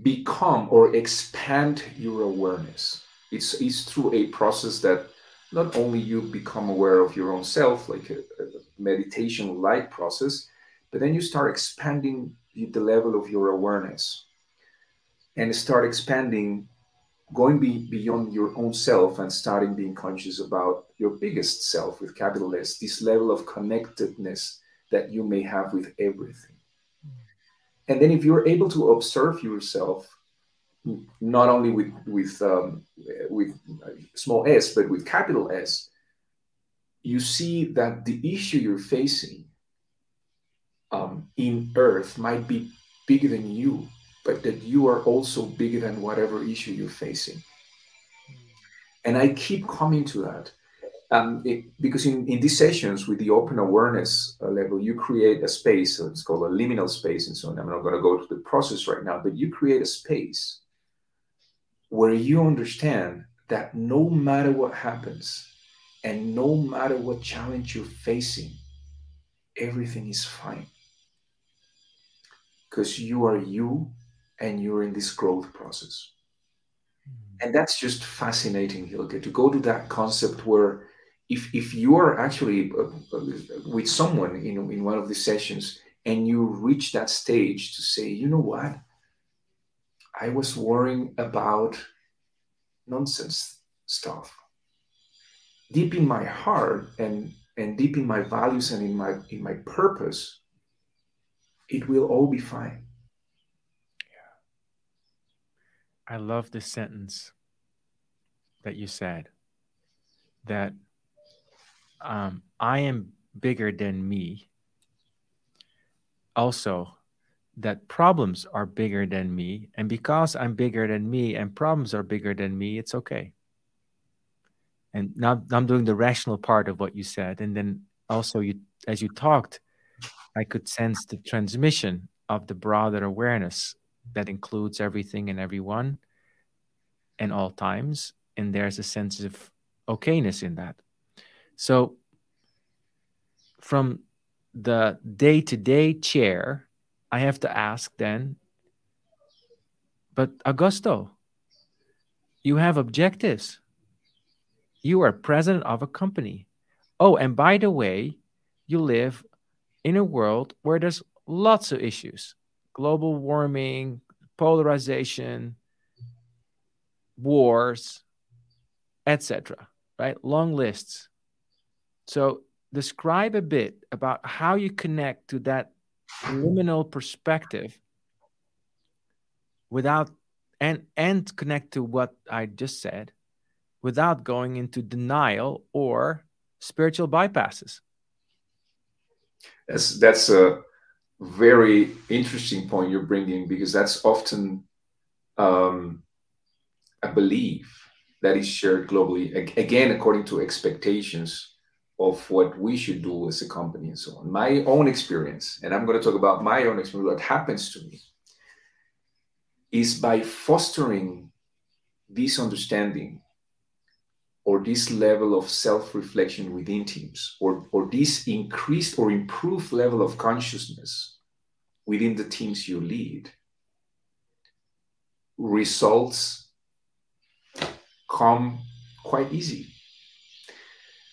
become or expand your awareness. It's, it's through a process that not only you become aware of your own self, like a, a meditation-like process, but then you start expanding the, the level of your awareness and start expanding, going be, beyond your own self and starting being conscious about your biggest self with capital S, this level of connectedness that you may have with everything. And then if you're able to observe yourself, not only with with um, with small s, but with capital S, you see that the issue you're facing um, in Earth might be bigger than you, but that you are also bigger than whatever issue you're facing. And I keep coming to that um, it, because in, in these sessions with the open awareness level, you create a space, so it's called a liminal space and so on. I'm not going to go to the process right now, but you create a space where you understand that no matter what happens and no matter what challenge you're facing, everything is fine. Because you are you and you're in this growth process. And that's just fascinating, Hylke, to go to that concept where If if you are actually with someone in in one of the sessions and you reach that stage to say, you know what, I was worrying about nonsense stuff deep in my heart and and deep in my values and in my in my purpose, it will all be fine. Yeah. I love this sentence that you said, that Um, I am bigger than me. Also, that problems are bigger than me. And because I'm bigger than me and problems are bigger than me, it's okay. And now I'm doing the rational part of what you said. And then also, you, as you talked, I could sense the transmission of the broader awareness that includes everything and everyone and all times. And there's a sense of okayness in that. So from the day-to-day chair, I have to ask then, but Augusto, you have objectives. You are president of a company. Oh, and by the way, you live in a world where there's lots of issues, global warming, polarization, wars, et cetera, right? Long lists. So describe a bit about how you connect to that liminal perspective without and and connect to what I just said without going into denial or spiritual bypasses. That's, that's a very interesting point you're bringing, because that's often um, a belief that is shared globally, again, according to expectations of what we should do as a company and so on. My own experience, and I'm going to talk about my own experience, what happens to me, is by fostering this understanding or this level of self-reflection within teams, or, or this increased or improved level of consciousness within the teams you lead, results come quite easy.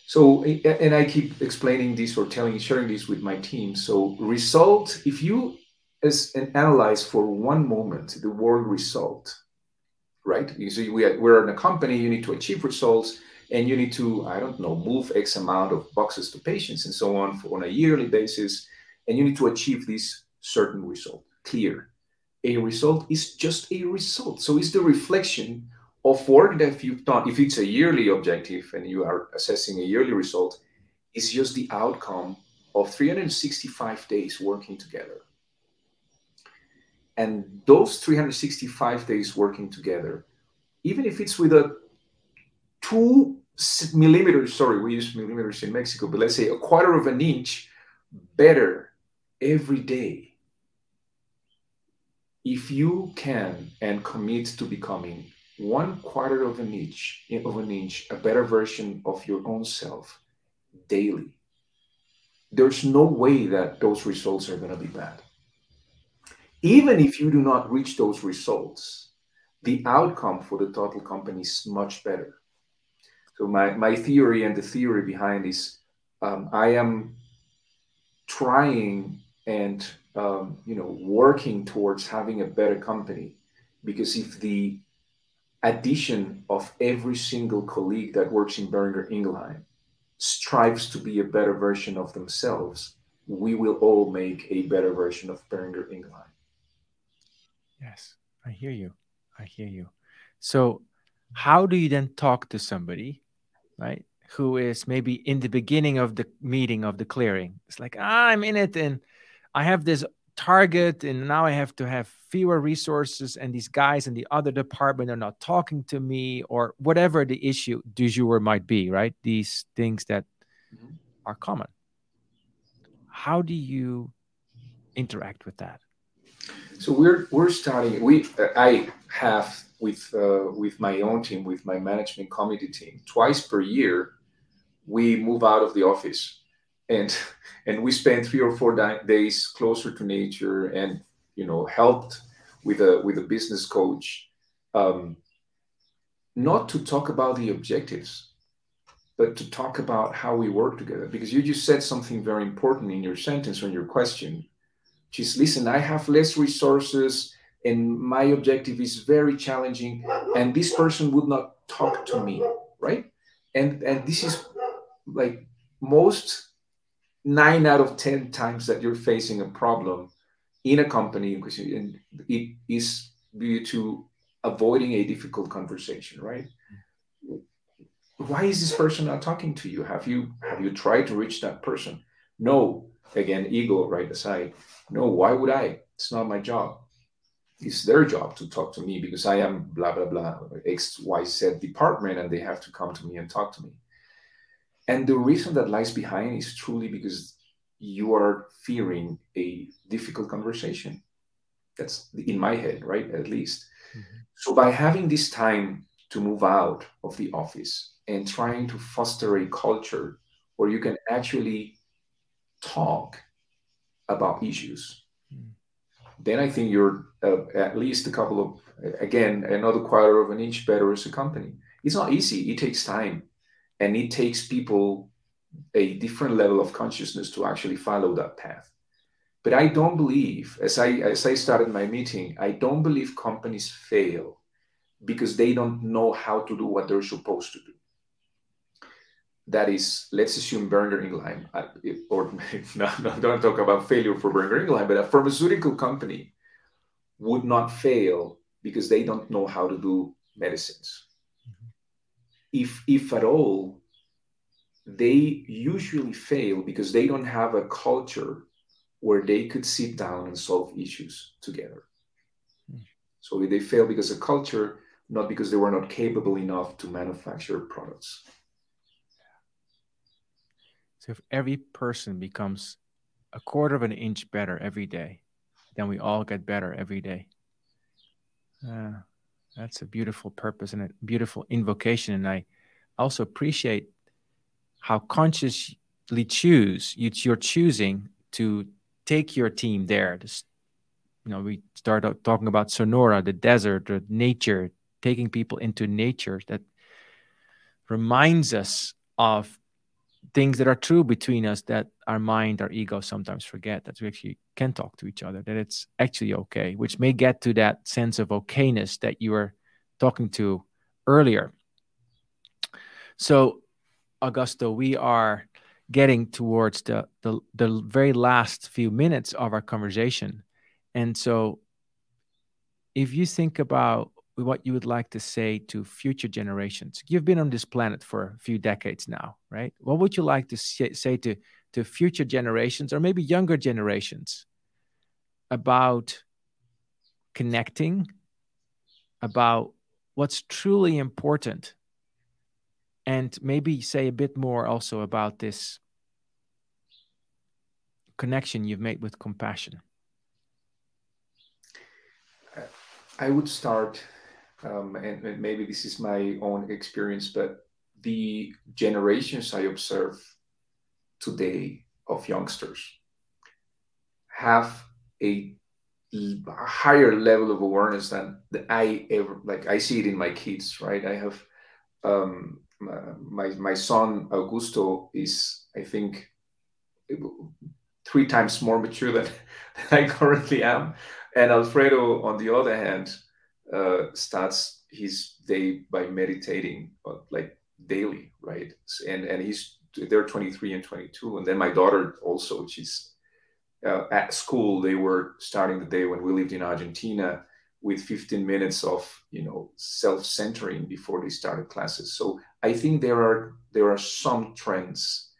So, and I keep explaining this or telling, sharing this with my team. So result, if you as an analyze for one moment the word result, right? You see, we are, we're in a company, you need to achieve results, and you need to, I don't know, move X amount of boxes to patients and so on for, on a yearly basis, and you need to achieve this certain result. Clear. A result is just a result. So it's the reflection of work that you've done. If it's a yearly objective and you are assessing a yearly result, it's just the outcome of three hundred sixty-five days working together. And those three hundred sixty-five days working together, even if it's with a two millimeters, sorry, we use millimeters in Mexico, but let's say a quarter of an inch better every day, if you can and commit to becoming one quarter of an inch, of an inch, a better version of your own self daily, there's no way that those results are going to be bad. Even if you do not reach those results, the outcome for the total company is much better. So my, my theory and the theory behind is um, I am trying and um, you know working towards having a better company, because if the addition of every single colleague that works in Boehringer Ingelheim strives to be a better version of themselves, we will all make a better version of Boehringer Ingelheim. Yes, I hear you. I hear you. So how do you then talk to somebody, right, who is maybe in the beginning of the meeting of the clearing? It's like, ah, I'm in it and I have this target and now I have to have fewer resources and these guys in the other department are not talking to me, or whatever the issue du jour might be, right? These things that mm-hmm. are common. How do you interact with that? So we're we're starting. We uh, I have with uh, with my own team, with my management committee team, twice per year, we move out of the office, and and we spend three or four di- days closer to nature, and you know helped with a with a business coach, um, not to talk about the objectives, but to talk about how we work together. Because you just said something very important in your sentence on your question. She's, listen, I have less resources and my objective is very challenging and this person would not talk to me, right? And and this is like most nine out of ten times that you're facing a problem in a company, because it is due to avoiding a difficult conversation, right? Why is this person not talking to you? Have you have you tried to reach that person? No. Again, ego right aside. No, why would I? It's not my job. It's their job to talk to me because I am blah, blah, blah, X, Y, Z department, and they have to come to me and talk to me. And the reason that lies behind is truly because you are fearing a difficult conversation. That's in my head, right? At least. Mm-hmm. So by having this time to move out of the office and trying to foster a culture where you can actually talk about issues, mm. then I think you're uh, at least a couple of, again, another quarter of an inch better as a company. It's not easy. It takes time. And it takes people a different level of consciousness to actually follow that path. But I don't believe, as I as I started my meeting, I don't believe companies fail because they don't know how to do what they're supposed to do. That is, let's assume Boehringer Ingelheim, or no, no, don't talk about failure for Boehringer Ingelheim, but a pharmaceutical company would not fail because they don't know how to do medicines. Mm-hmm. If, if at all, they usually fail because they don't have a culture where they could sit down and solve issues together. Mm-hmm. So they fail because of culture, not because they were not capable enough to manufacture products. So if every person becomes a quarter of an inch better every day, then we all get better every day. Uh, that's a beautiful purpose and a beautiful invocation. And I also appreciate how consciously choose you, you're choosing to take your team there. Just, you know, we start out talking about Sonora, the desert, the nature, taking people into nature. That reminds us of things that are true between us that our mind, our ego sometimes forget, that we actually can talk to each other, that it's actually okay, which may get to that sense of okayness that you were talking to earlier. So, Augusto, we are getting towards the, the, the very last few minutes of our conversation. And so if you think about what you would like to say to future generations. You've been on this planet for a few decades now, right? What would you like to say to, to future generations or maybe younger generations about connecting, about what's truly important, and maybe say a bit more also about this connection you've made with compassion? I would start... Um, and, and maybe this is my own experience, but the generations I observe today of youngsters have a higher level of awareness than I ever, like I see it in my kids, right? I have, um, my, my son, Augusto, is, I think, three times more mature than, than I currently am. And Alfredo, on the other hand, Uh, starts his day by meditating like daily, right? And and he's they're twenty-three and twenty-two, and then my daughter also, she's uh, at school. They were starting the day when we lived in Argentina with fifteen minutes of you know self-centering before they started classes. So I think there are there are some trends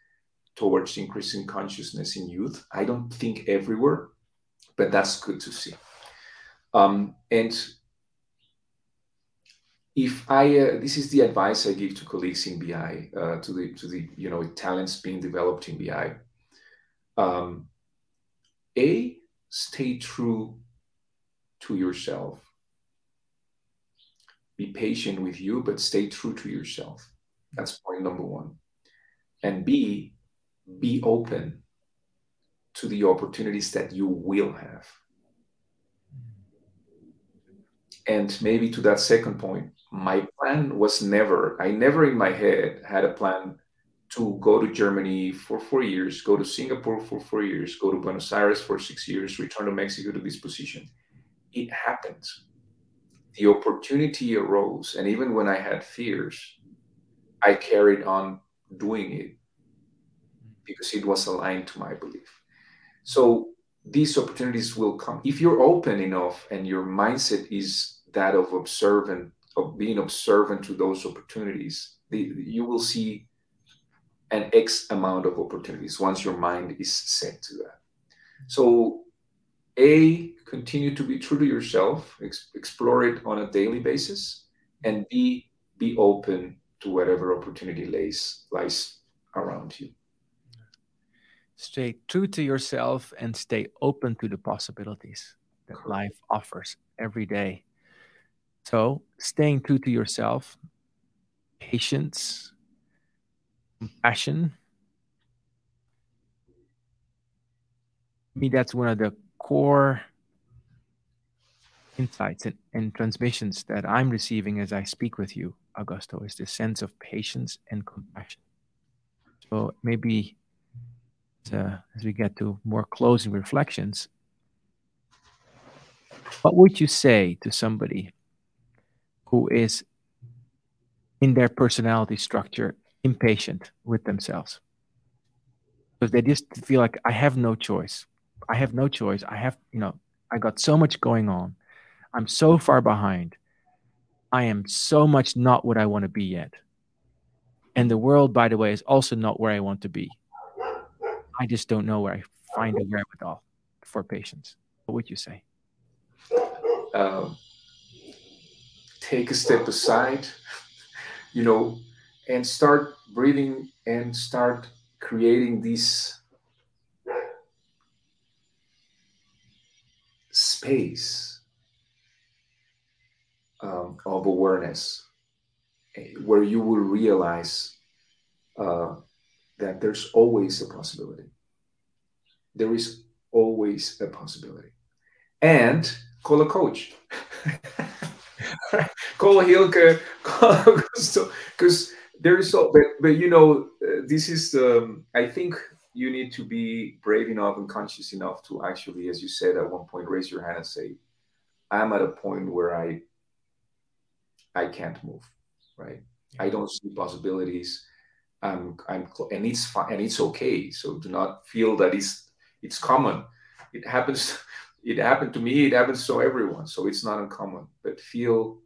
towards increasing consciousness in youth. I don't think everywhere, but that's good to see. Um, and If I, uh, this is the advice I give to colleagues in B I, uh, to the, to the, you know, talents being developed in B I. Um, A, stay true to yourself. Be patient with you, but stay true to yourself. That's point number one. And B, be open to the opportunities that you will have. And maybe to that second point, my plan was never, I never in my head had a plan to go to Germany for four years, go to Singapore for four years, go to Buenos Aires for six years, return to Mexico to this position. It happened. The opportunity arose. And even when I had fears, I carried on doing it because it was aligned to my belief. So these opportunities will come. If you're open enough and your mindset is that of observant, of being observant to those opportunities, the, you will see an X amount of opportunities once your mind is set to that. So A, continue to be true to yourself, ex- explore it on a daily basis, and B, be open to whatever opportunity lays, lies around you. Stay true to yourself and stay open to the possibilities that life offers every day. So staying true to yourself, patience, compassion. I mean, that's one of the core insights and, and transmissions that I'm receiving as I speak with you, Augusto, is the sense of patience and compassion. So maybe... Uh, as we get to more closing reflections, what would you say to somebody who is in their personality structure impatient with themselves. Because they just feel like, I have no choice. I have no choice. I have, you know, I got so much going on. I'm so far behind. I am so much not what I want to be yet. And the world, by the way, is also not where I want to be. I just don't know where I find the wherewithal for patience. What would you say? Um, take a step aside, you know, and start breathing and start creating this space um, of awareness where you will realize uh, that there's always a possibility. There is always a possibility. And call a coach. Call Hylke, call Augusto, because there is so, but, but you know, uh, this is, um, I think you need to be brave enough and conscious enough to actually, as you said, at one point, raise your hand and say, I'm at a point where I, I can't move, right? Yeah. I don't see possibilities. I'm, I'm, cl- and it's fine, and it's okay. So do not feel that it's, it's common. It happens. It happened to me. It happens to everyone. So it's not uncommon, but feel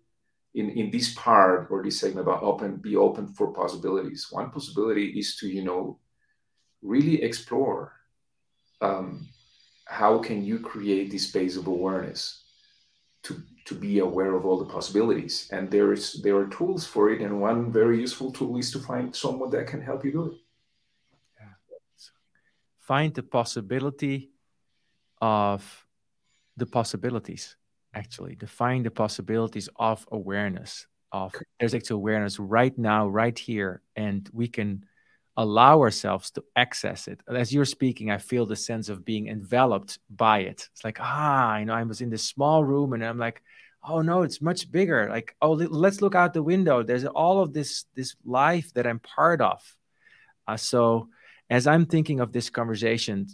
in, in this part or this segment about open, be open for possibilities. One possibility is to, you know, really explore um, how can you create this space of awareness to, to be aware of all the possibilities. And there is, there are tools for it. And one very useful tool is to find someone that can help you do it. Yeah. So find the possibility of the possibilities, actually, define the possibilities of awareness, of there's actual awareness right now, right here, and we can allow ourselves to access it. As you're speaking, I feel the sense of being enveloped by it. It's like, ah, you know, I was in this small room and I'm like, oh no, it's much bigger. Like, oh, let's look out the window. There's all of this, this life that I'm part of. Uh, so as I'm thinking of this conversation,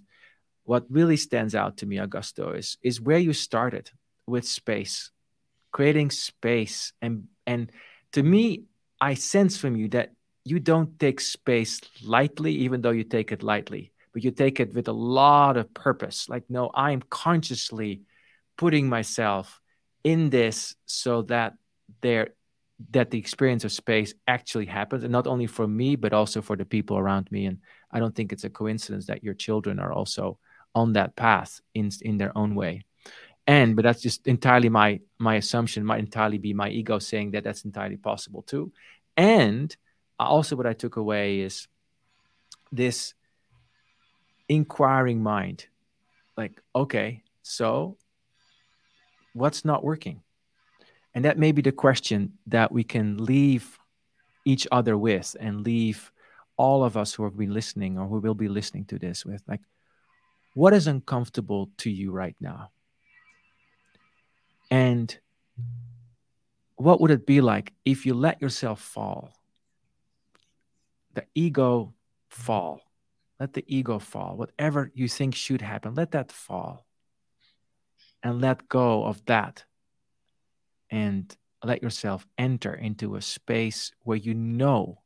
what really stands out to me, Augusto, is, is where you started with space, creating space. And, and to me, I sense from you that you don't take space lightly, even though you take it lightly, but you take it with a lot of purpose. Like, no, I am consciously putting myself in this so that there, that the experience of space actually happens, and not only for me, but also for the people around me. And I don't think it's a coincidence that your children are also on that path in in their own way. And but that's just entirely my my assumption, might entirely be my ego saying that that's entirely possible too. And also what I took away is this inquiring mind, like, okay, so what's not working? And that may be the question that we can leave each other with, and leave all of us who have been listening or who will be listening to this with, like, what is uncomfortable to you right now? And what would it be like if you let yourself fall? The ego fall. Let the ego fall. Whatever you think should happen, let that fall. And let go of that. And let yourself enter into a space where you know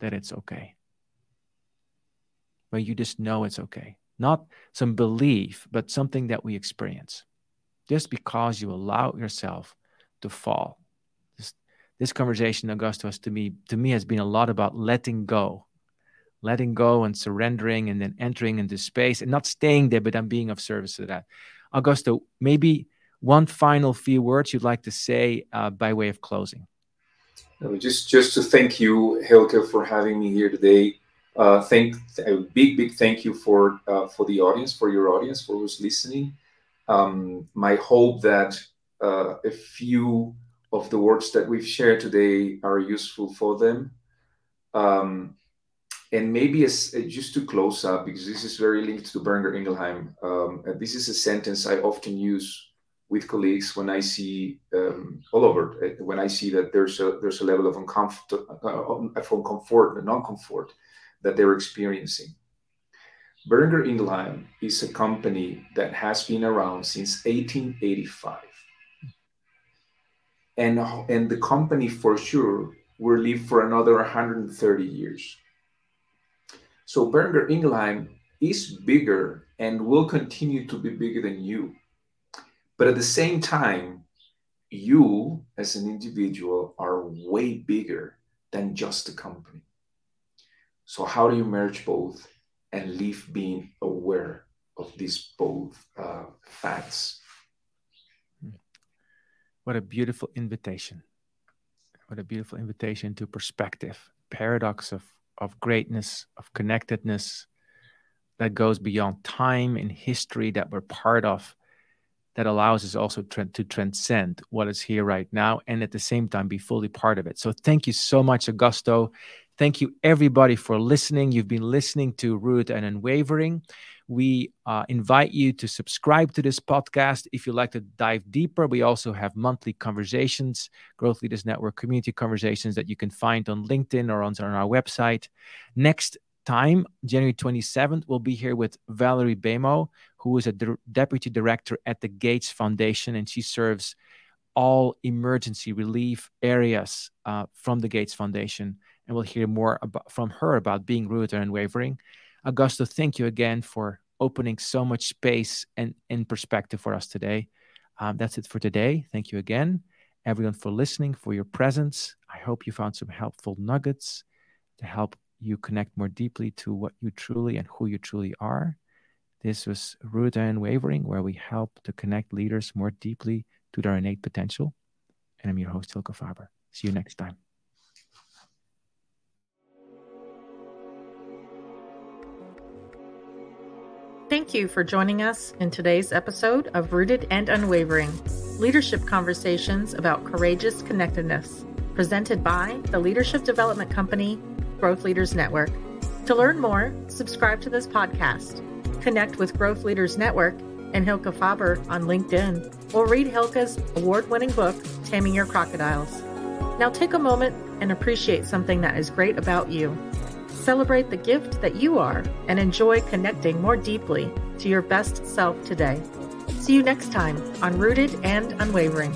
that it's okay. Where you just know it's okay. Not some belief, but something that we experience. Just because you allow yourself to fall. This, this conversation, Augusto, has to me, to me has been a lot about letting go. Letting go and surrendering, and then entering into space and not staying there, but I'm being of service to that. Augusto, maybe one final few words you'd like to say uh, by way of closing. No, just, just to thank you, Hylke, for having me here today. Uh, thank a big, big thank you for uh, for the audience, for your audience, for who's listening. Um, my hope that uh, a few of the words that we've shared today are useful for them. Um, and maybe as, uh, just to close up, because this is very linked to Boehringer Ingelheim. Um, this is a sentence I often use with colleagues when I see um, all over, when I see that there's a there's a level of uncomfort, uh, from comfort, non-comfort that they're experiencing. Boehringer Ingelheim is a company that has been around since eighteen eighty-five. and and the company for sure will live for another one hundred thirty years. So Boehringer Ingelheim is bigger and will continue to be bigger than you. But at the same time, you as an individual are way bigger than just the company. So how do you merge both and live being aware of these both uh, facts? What a beautiful invitation. What a beautiful invitation to perspective, paradox of, of greatness, of connectedness that goes beyond time and history that we're part of, that allows us also tra- to transcend what is here right now and at the same time be fully part of it. So thank you so much, Augusto. Thank you, everybody, for listening. You've been listening to Root and Unwavering. We uh, invite you to subscribe to this podcast. If you'd like to dive deeper, we also have monthly conversations, Growth Leaders Network community conversations that you can find on LinkedIn or on, on our website. Next time, January twenty-seventh, we'll be here with Valerie Bemo, who is a de- deputy director at the Gates Foundation, and she serves all emergency relief areas uh, from the Gates Foundation. And we'll hear more about, from her about being rooted and unwavering. Augusto, thank you again for opening so much space and in perspective for us today. Um, that's it for today. Thank you again, everyone, for listening, for your presence. I hope you found some helpful nuggets to help you connect more deeply to what you truly and who you truly are. This was Rooted and Unwavering, where we help to connect leaders more deeply to their innate potential. And I'm your host, Hylke Faber. See you next time. Thank you for joining us in today's episode of Rooted and Unwavering, Leadership Conversations about Courageous Connectedness, presented by the Leadership Development Company, Growth Leaders Network. To learn more, subscribe to this podcast, connect with Growth Leaders Network and Hylke Faber on LinkedIn, or read Hylke's award-winning book, Taming Your Crocodiles. Now take a moment and appreciate something that is great about you. Celebrate the gift that you are and enjoy connecting more deeply to your best self today. See you next time on Rooted and Unwavering.